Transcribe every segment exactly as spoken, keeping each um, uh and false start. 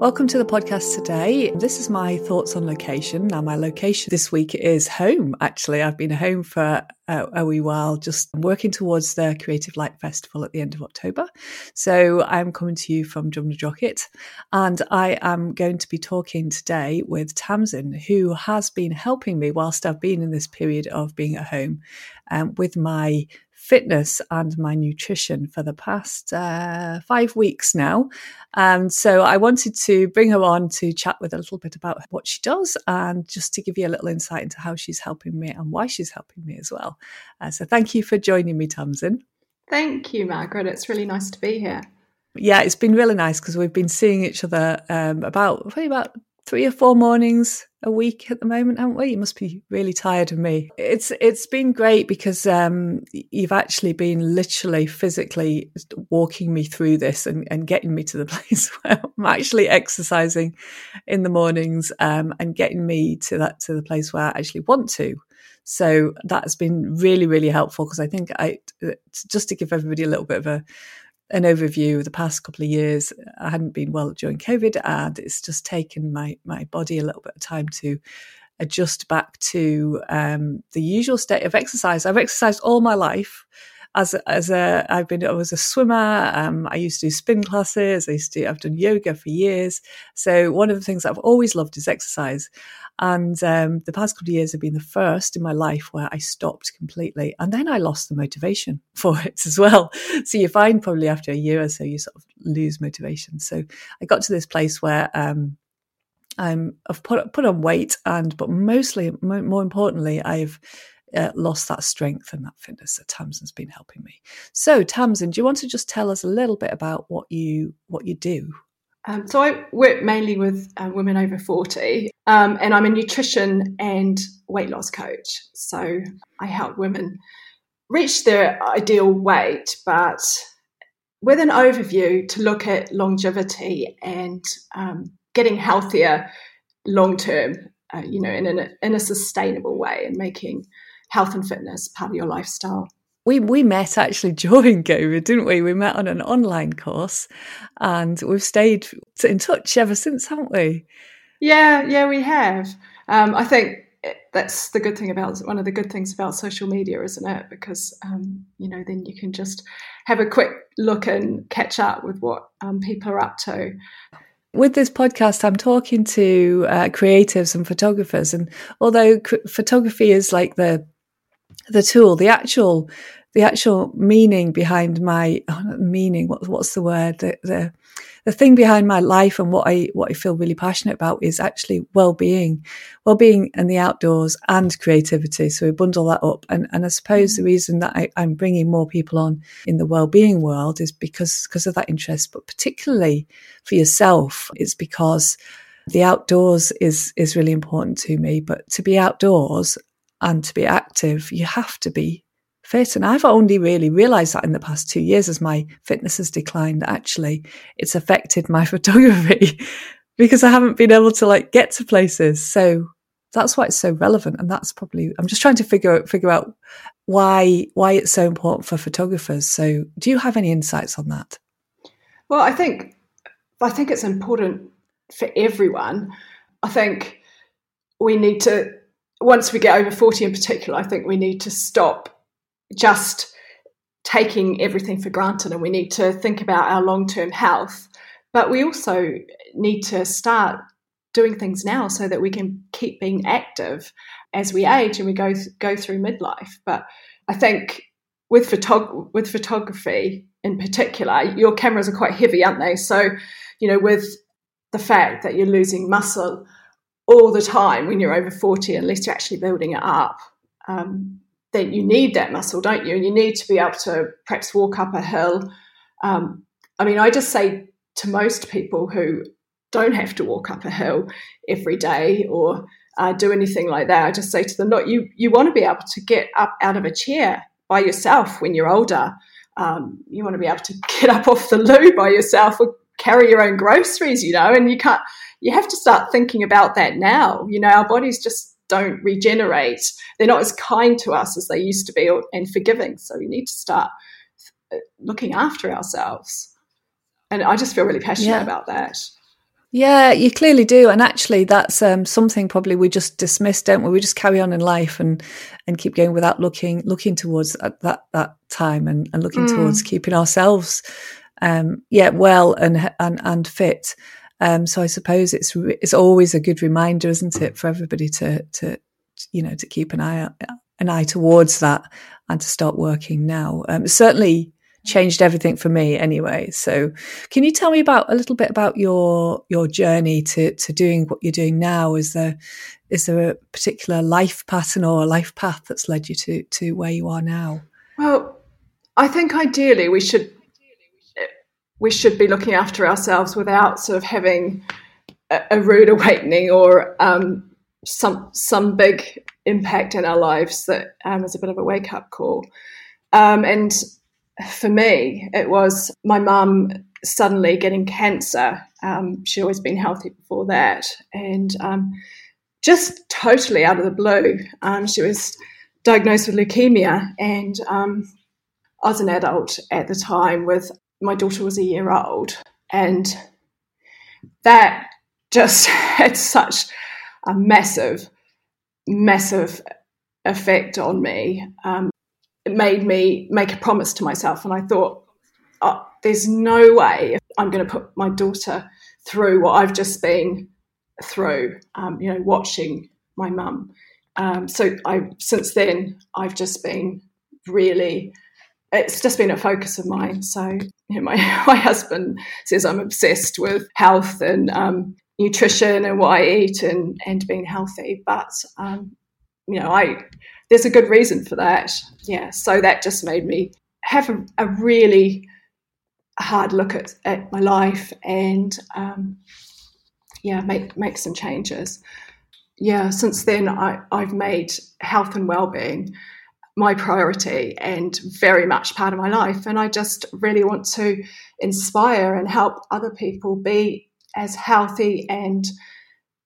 Welcome to the podcast today. This is my thoughts on location. Now, my location this week is home, actually. I've been home for a, a wee while, just working towards the Creative Light Festival at the end of October. So I'm coming to you from Drummond Jockett, and I am going to be talking today with Tamsin, who has been helping me whilst I've been in this period of being at home um, with my fitness and my nutrition for the past uh, five weeks now. And so I wanted to bring her on to chat with a little bit about what she does and just to give you a little insight into how she's helping me and why she's helping me as well. Uh, so thank you for joining me, Tamsin. Thank you, Margaret. It's really nice to be here. Yeah, it's been really nice because we've been seeing each other um, about probably about three or four mornings a week at the moment, haven't we? You must be really tired of me. It's It's been great because um, you've actually been literally physically walking me through this and, and getting me to the place where I'm actually exercising in the mornings um, and getting me to that to the place where I actually want to. So that's been really, really helpful because I think I just to give everybody a little bit of a an overview of the past couple of years. I hadn't been well during COVID, and it's just taken my my body a little bit of time to adjust back to um, the usual state of exercise. I've exercised all my life. As as a I've been I was a swimmer. Um, I used to do spin classes. I used to I've done yoga for years. So one of the things I've always loved is exercise, and um, the past couple of years have been the first in my life where I stopped completely, and then I lost the motivation for it as well. So you find probably after a year or so you sort of lose motivation. So I got to this place where um, I'm I've put put on weight, and but mostly more importantly I've Uh, lost that strength and that fitness that Tamsin's been helping me. So Tamsin, do you want to just tell us a little bit about what you what you do? Um, so I work mainly with uh, women over forty, um, and I'm a nutrition and weight loss coach. So I help women reach their ideal weight, but with an overview to look at longevity and um, getting healthier long term, uh, you know, in, in, a, in a sustainable way, and making health and fitness part of your lifestyle. We we met actually during COVID, didn't we? We met on an online course, and we've stayed in touch ever since, haven't we? Yeah, yeah, we have. Um, I think that's the good thing about one of the good things about social media, isn't it? Because um, you know, then you can just have a quick look and catch up with what um, people are up to. With this podcast, I'm talking to uh, creatives and photographers, and although c- photography is like the the tool, the actual, the actual meaning behind my oh, not meaning. What, what's the word? The, the the thing behind my life and what I what I feel really passionate about is actually well-being, well-being and the outdoors and creativity. So we bundle that up, and and I suppose the reason that I, I'm bringing more people on in the well-being world is because because of that interest, but particularly for yourself, it's because the outdoors is is really important to me. But to be outdoors and to be active, you have to be fit. And I've only really realised that in the past two years as my fitness has declined, actually, it's affected my photography because I haven't been able to like get to places. So that's why it's so relevant. And that's probably, I'm just trying to figure, figure out why, why it's so important for photographers. So do you have any insights on that? Well, I think, I think it's important for everyone. I think we need to, once we get over forty in particular, I think we need to stop just taking everything for granted, and we need to think about our long-term health. But we also need to start doing things now so that we can keep being active as we age and we go go through midlife. But I think with photog- with photography in particular, your cameras are quite heavy, aren't they? So, you know, with the fact that you're losing muscle all the time when you're over forty, unless you're actually building it up, um, then you need that muscle, don't you? And you need to be able to perhaps walk up a hill. Um, I mean, I just say to most people who don't have to walk up a hill every day or uh, do anything like that, I just say to them, look, you, you want to be able to get up out of a chair by yourself when you're older. Um, you want to be able to get up off the loo by yourself or carry your own groceries, you know, and you can't, you have to start thinking about that now. You know, our bodies just don't regenerate. They're not as kind to us as they used to be and forgiving. So we need to start looking after ourselves. And I just feel really passionate yeah. about that. Yeah, you clearly do. And actually, that's um, something probably we just dismiss, don't we? We just carry on in life and, and keep going without looking looking towards at that, that time and, and looking mm. towards keeping ourselves, um, yeah, well and and, and fit. Um, so I suppose it's it's always a good reminder, isn't it, for everybody to to you know to keep an eye an eye towards that and to start working now. Um, certainly. Changed everything for me anyway. So can you tell me about a little bit about your your journey to to doing what you're doing now? Is there is there a particular life pattern or a life path that's led you to to where you are now? Well, I think ideally we should we should be looking after ourselves without sort of having a, a rude awakening or um, some some big impact in our lives that um, is a bit of a wake-up call. Um, and for me, it was my mum suddenly getting cancer. Um, she'd always been healthy before that. And um, just totally out of the blue, um, she was diagnosed with leukemia. And um, I was an adult at the time with my daughter was a year old. And that just had such a massive, massive effect on me. Um, It made me make a promise to myself, and I thought, oh, there's no way I'm going to put my daughter through what I've just been through, um, you know, watching my mum. Um, so I, since then, I've just been really, it's just been a focus of mine. So you know, my, my husband says I'm obsessed with health and um, nutrition and what I eat and, and being healthy, but um, you know, I... there's a good reason for that. Yeah. So that just made me have a, a really hard look at, at my life and, um, yeah, make, make some changes. Yeah. Since then, I, I've made health and wellbeing my priority and very much part of my life. And I just really want to inspire and help other people be as healthy and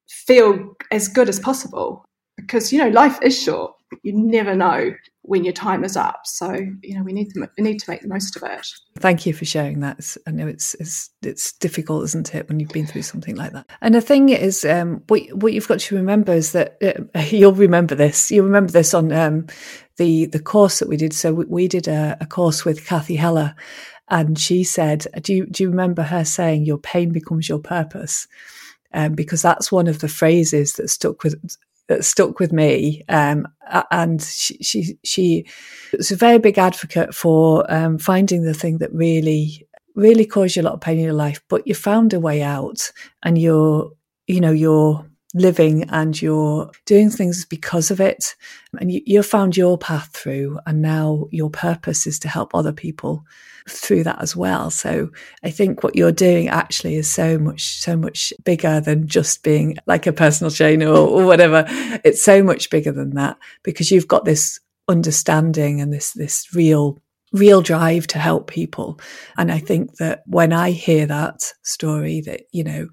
feel as good as possible because, you know, life is short. You never know when your time is up, so you know we need to we need to make the most of it. Thank you for sharing that. It's, I know it's it's it's difficult, isn't it, when you've been through something like that? And the thing is, um, what what you've got to remember is that uh, you'll remember this. You remember this on um, the the course that we did. So we, we did a, a course with Kathy Heller, and she said, "Do you do you remember her saying your pain becomes your purpose?" Um, because that's one of the phrases that stuck with. that stuck with me. Um, and she, she, she was a very big advocate for um, finding the thing that really, really caused you a lot of pain in your life, but you found a way out and you're, you know, you're living and you're doing things because of it. And you, you found your path through. And now your purpose is to help other people through that as well. So I think what you're doing actually is so much, so much bigger than just being like a personal trainer or, or whatever. It's so much bigger than that because you've got this understanding and this, this real, real drive to help people. And I think that when I hear that story that, you know,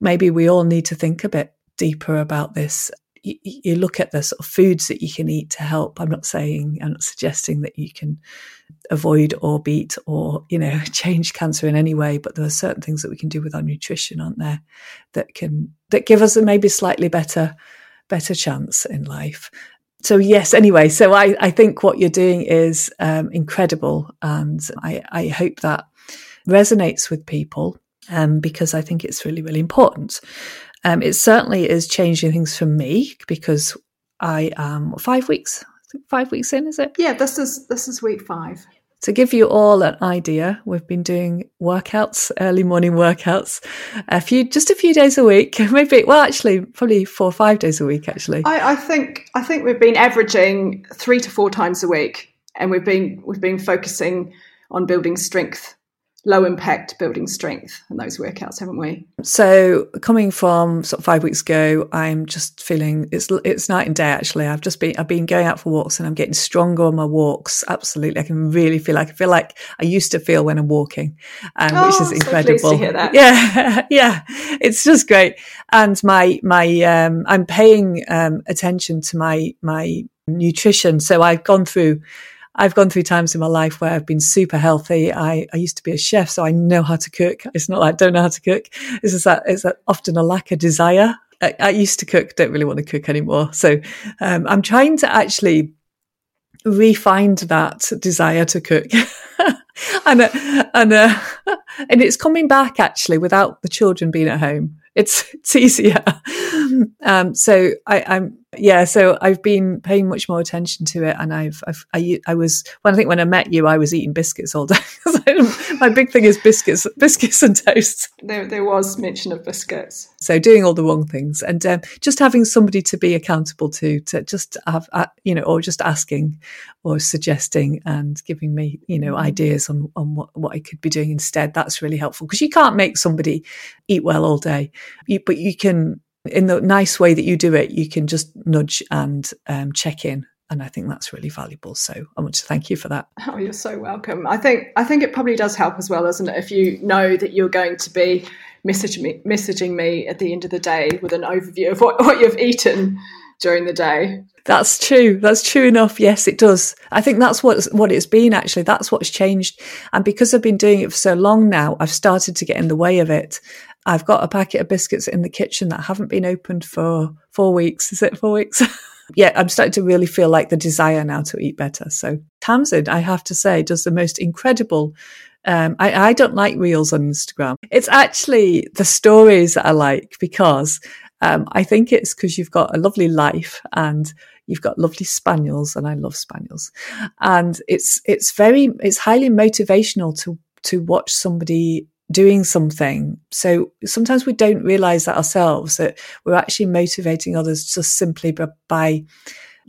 maybe we all need to think a bit deeper about this. You, you look at the sort of foods that you can eat to help. I'm not saying, I'm not suggesting that you can avoid or beat or, you know, change cancer in any way, but there are certain things that we can do with our nutrition, aren't there, that can, that give us a maybe slightly better, better chance in life. So yes, anyway, so I, I think what you're doing is um, incredible. And I, I hope that resonates with people um, because I think it's really, really important. Um, it certainly is changing things for me because I am five weeks, five weeks in, is it? Yeah, this is this is week five. To give you all an idea, we've been doing workouts, early morning workouts, a few, just a few days a week, maybe. Well, actually, probably four or five days a week. Actually, I, I think I think we've been averaging three to four times a week, and we've been we've been focusing on building strength. Low impact building strength and those workouts, haven't we? So coming from sort of five weeks ago, I'm just feeling it's it's night and day. Actually, I've just been I've been going out for walks and I'm getting stronger on my walks. Absolutely, I can really feel like I feel like I used to feel when I'm walking, um, oh, which is incredible. So pleased to hear that. Yeah, yeah, it's just great. And my my um, I'm paying um, attention to my my nutrition. So I've gone through. I've gone through times in my life where I've been super healthy. I, I used to be a chef, so I know how to cook. It's not like I don't know how to cook. It's just that it's that often a lack of desire. I, I used to cook, don't really want to cook anymore. So um, I'm trying to actually refine that desire to cook. and uh, and uh, and it's coming back actually without the children being at home. It's it's easier. Um, so I, I'm yeah. So I've been paying much more attention to it, and I've, I've I I was when I think when I met you, I was eating biscuits all day. My big thing is biscuits, biscuits and toast. There there was mention of biscuits. So doing all the wrong things, and um, just having somebody to be accountable to, to just have uh, you know, or just asking, or suggesting, and giving me you know ideas on on what what I could be doing instead. That's really helpful because you can't make somebody eat well all day. You, but you can, in the nice way that you do it, you can just nudge and um, check in. And I think that's really valuable. So I want to thank you for that. Oh, you're so welcome. I think I think it probably does help as well, isn't it? If you know that you're going to be messaging me, messaging me at the end of the day with an overview of what, what you've eaten during the day. That's true. That's true enough. Yes, it does. I think that's what, what it's been, actually. That's what's changed. And because I've been doing it for so long now, I've started to get in the way of it. I've got a packet of biscuits in the kitchen that haven't been opened for four weeks. Is it four weeks? Yeah, I'm starting to really feel like the desire now to eat better. So Tamsin, I have to say, does the most incredible... Um, I, I don't like reels on Instagram. It's actually the stories that I like because um, I think it's because you've got a lovely life and you've got lovely spaniels, and I love spaniels. And it's it's very it's highly motivational to to watch somebody doing something. So sometimes we don't realize that ourselves, that we're actually motivating others just simply by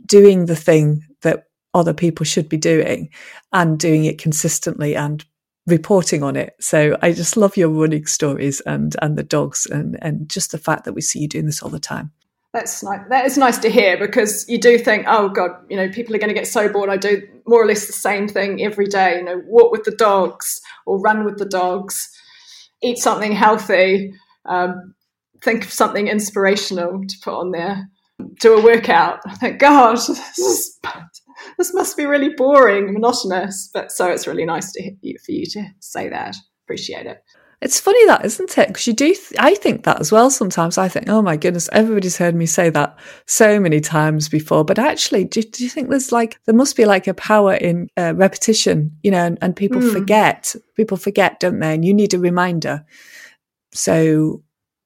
doing the thing that other people should be doing and doing it consistently and reporting on it. So I just love your running stories and and the dogs and and just the fact that we see you doing this all the time. That's nice. That is nice to hear, because you do think, oh God, you know, people are going to get so bored. I do more or less the same thing every day, you know, walk with the dogs or run with the dogs. Eat something healthy, um, think of something inspirational to put on there, do a workout. I think, God, this, is, this must be really boring, monotonous. But so it's really nice to hear, for you to say that. Appreciate it. It's funny that, isn't it? Because you do, th- I think that as well sometimes. I think, oh my goodness, everybody's heard me say that so many times before. But actually, do, do you think there's like, there must be like a power in uh, repetition, you know, and, and people mm. forget, people forget, don't they? And you need a reminder. So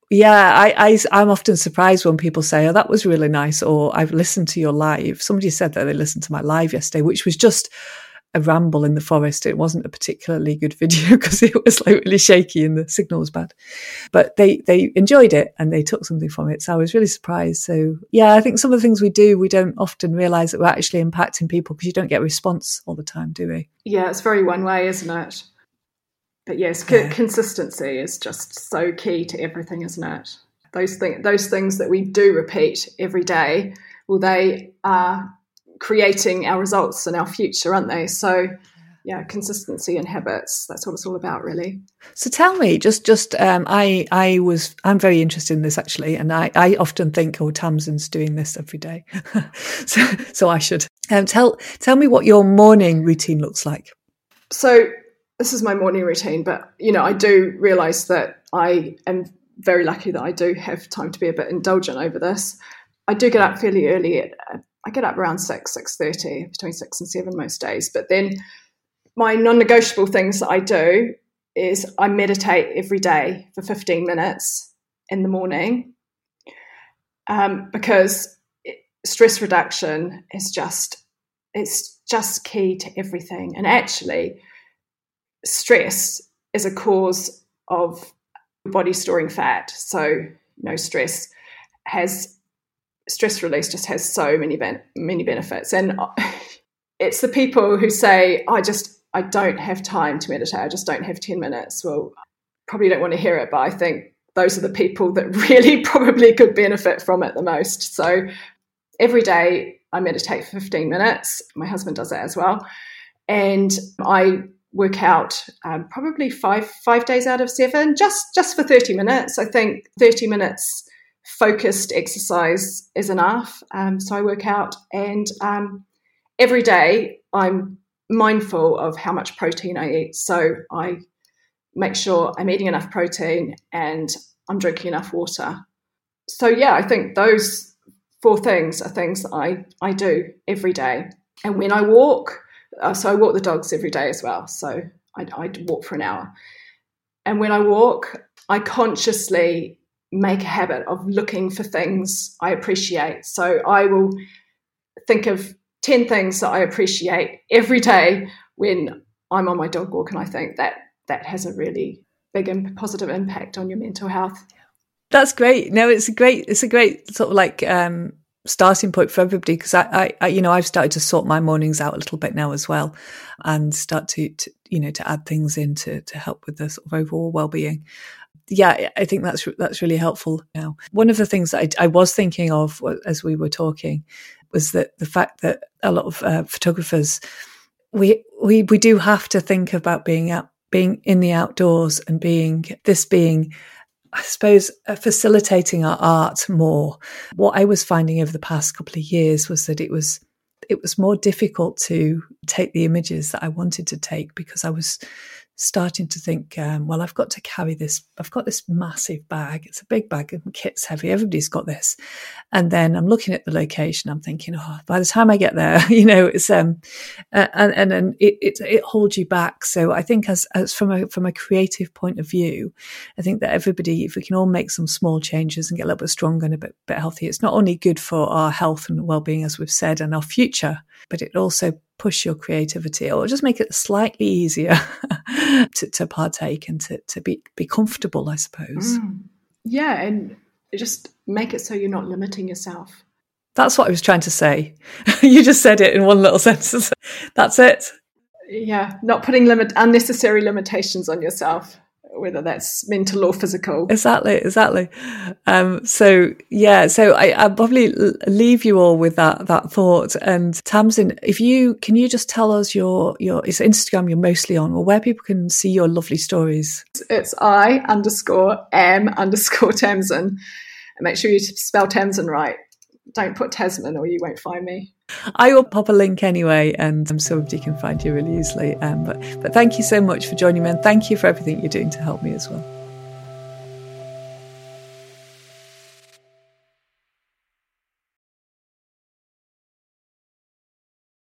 yeah, I, I, I'm often surprised when people say, oh, that was really nice. Or I've listened to your live. Somebody said that they listened to my live yesterday, which was just a ramble in the forest. It wasn't a particularly good video because it was like really shaky and the signal was bad, but they they enjoyed it and they took something from it. So I was really surprised. So yeah, I think some of the things we do, we don't often realize that we're actually impacting people, because you don't get a response all the time, do we? Yeah, it's very one way, isn't it? But yes, c- yeah. Consistency is just so key to everything, isn't it? Those things, those things that we do repeat every day, well, they are creating our results and our future, aren't they? So yeah, consistency and habits, that's what it's all about, really. So tell me, just just um I I was I'm very interested in this actually, and I I often think, oh, Tamsin's doing this every day. so so I should um tell tell me what your morning routine looks like. So this is my morning routine, but you know, I do realize that I am very lucky that I do have time to be a bit indulgent over this. I do get up fairly early at I get up around six, six thirty, between six and seven most days. But then my non-negotiable things that I do is I meditate every day for fifteen minutes in the morning, um, because it, stress reduction is just, it's just key to everything. And actually, stress is a cause of your body storing fat. So, you know, stress has... stress release just has so many ben- many benefits, and it's the people who say, I just I don't have time to meditate, I just don't have ten minutes. Well, probably don't want to hear it, but I think those are the people that really probably could benefit from it the most. So every day I meditate for fifteen minutes. My husband does that as well, and I work out um, probably five five days out of seven, just just for thirty minutes. I think thirty minutes focused exercise is enough. Um, so I work out, and um, every day I'm mindful of how much protein I eat. So I make sure I'm eating enough protein and I'm drinking enough water. So, yeah, I think those four things are things that I, I do every day. And when I walk, uh, so I walk the dogs every day as well. So I, I walk for an hour. And when I walk, I consciously make a habit of looking for things I appreciate. So I will think of ten things that I appreciate every day when I'm on my dog walk, and I think that that has a really big and positive impact on your mental health. That's great. No, it's a great, it's a great sort of like um, starting point for everybody, because I, I, I, you know, I've started to sort my mornings out a little bit now as well, and start to, to you know, to add things in to, to help with the sort of overall well-being. Yeah, I think that's that's really helpful now. One of the things that I, I was thinking of as we were talking was that the fact that a lot of uh, photographers, we we we do have to think about being out, being in the outdoors, and being this being, I suppose, uh, facilitating our art more. What I was finding over the past couple of years was that it was it was more difficult to take the images that I wanted to take, because I was starting to think, um, well, I've got to carry this. I've got this massive bag. It's a big bag and kit's heavy. Everybody's got this. And then I'm looking at the location. I'm thinking, oh, by the time I get there, you know, it's, um, uh, and, and, and it, it, it holds you back. So I think as, as from a, from a creative point of view, I think that everybody, if we can all make some small changes and get a little bit stronger and a bit, bit healthier, it's not only good for our health and well-being, as we've said, and our future, but it also push your creativity, or just make it slightly easier to, to partake and to, to be, be comfortable, I suppose. Mm. Yeah, and just make it so you're not limiting yourself. That's what I was trying to say. You just said it in one little sentence. That's it. Yeah, not putting limit unnecessary limitations on yourself, whether that's mental or physical. Exactly, exactly. Um, so, yeah, so I, I'll probably leave you all with that that thought. And Tamsin, if you, can you just tell us your, your it's Instagram you're mostly on, or where people can see your lovely stories? It's I underscore am underscore Tamsin. And make sure you spell Tamsin right. Don't put Tasman or you won't find me. I will pop a link anyway, and um, somebody can find you really easily. Um, but, but thank you so much for joining me, and thank you for everything you're doing to help me as well.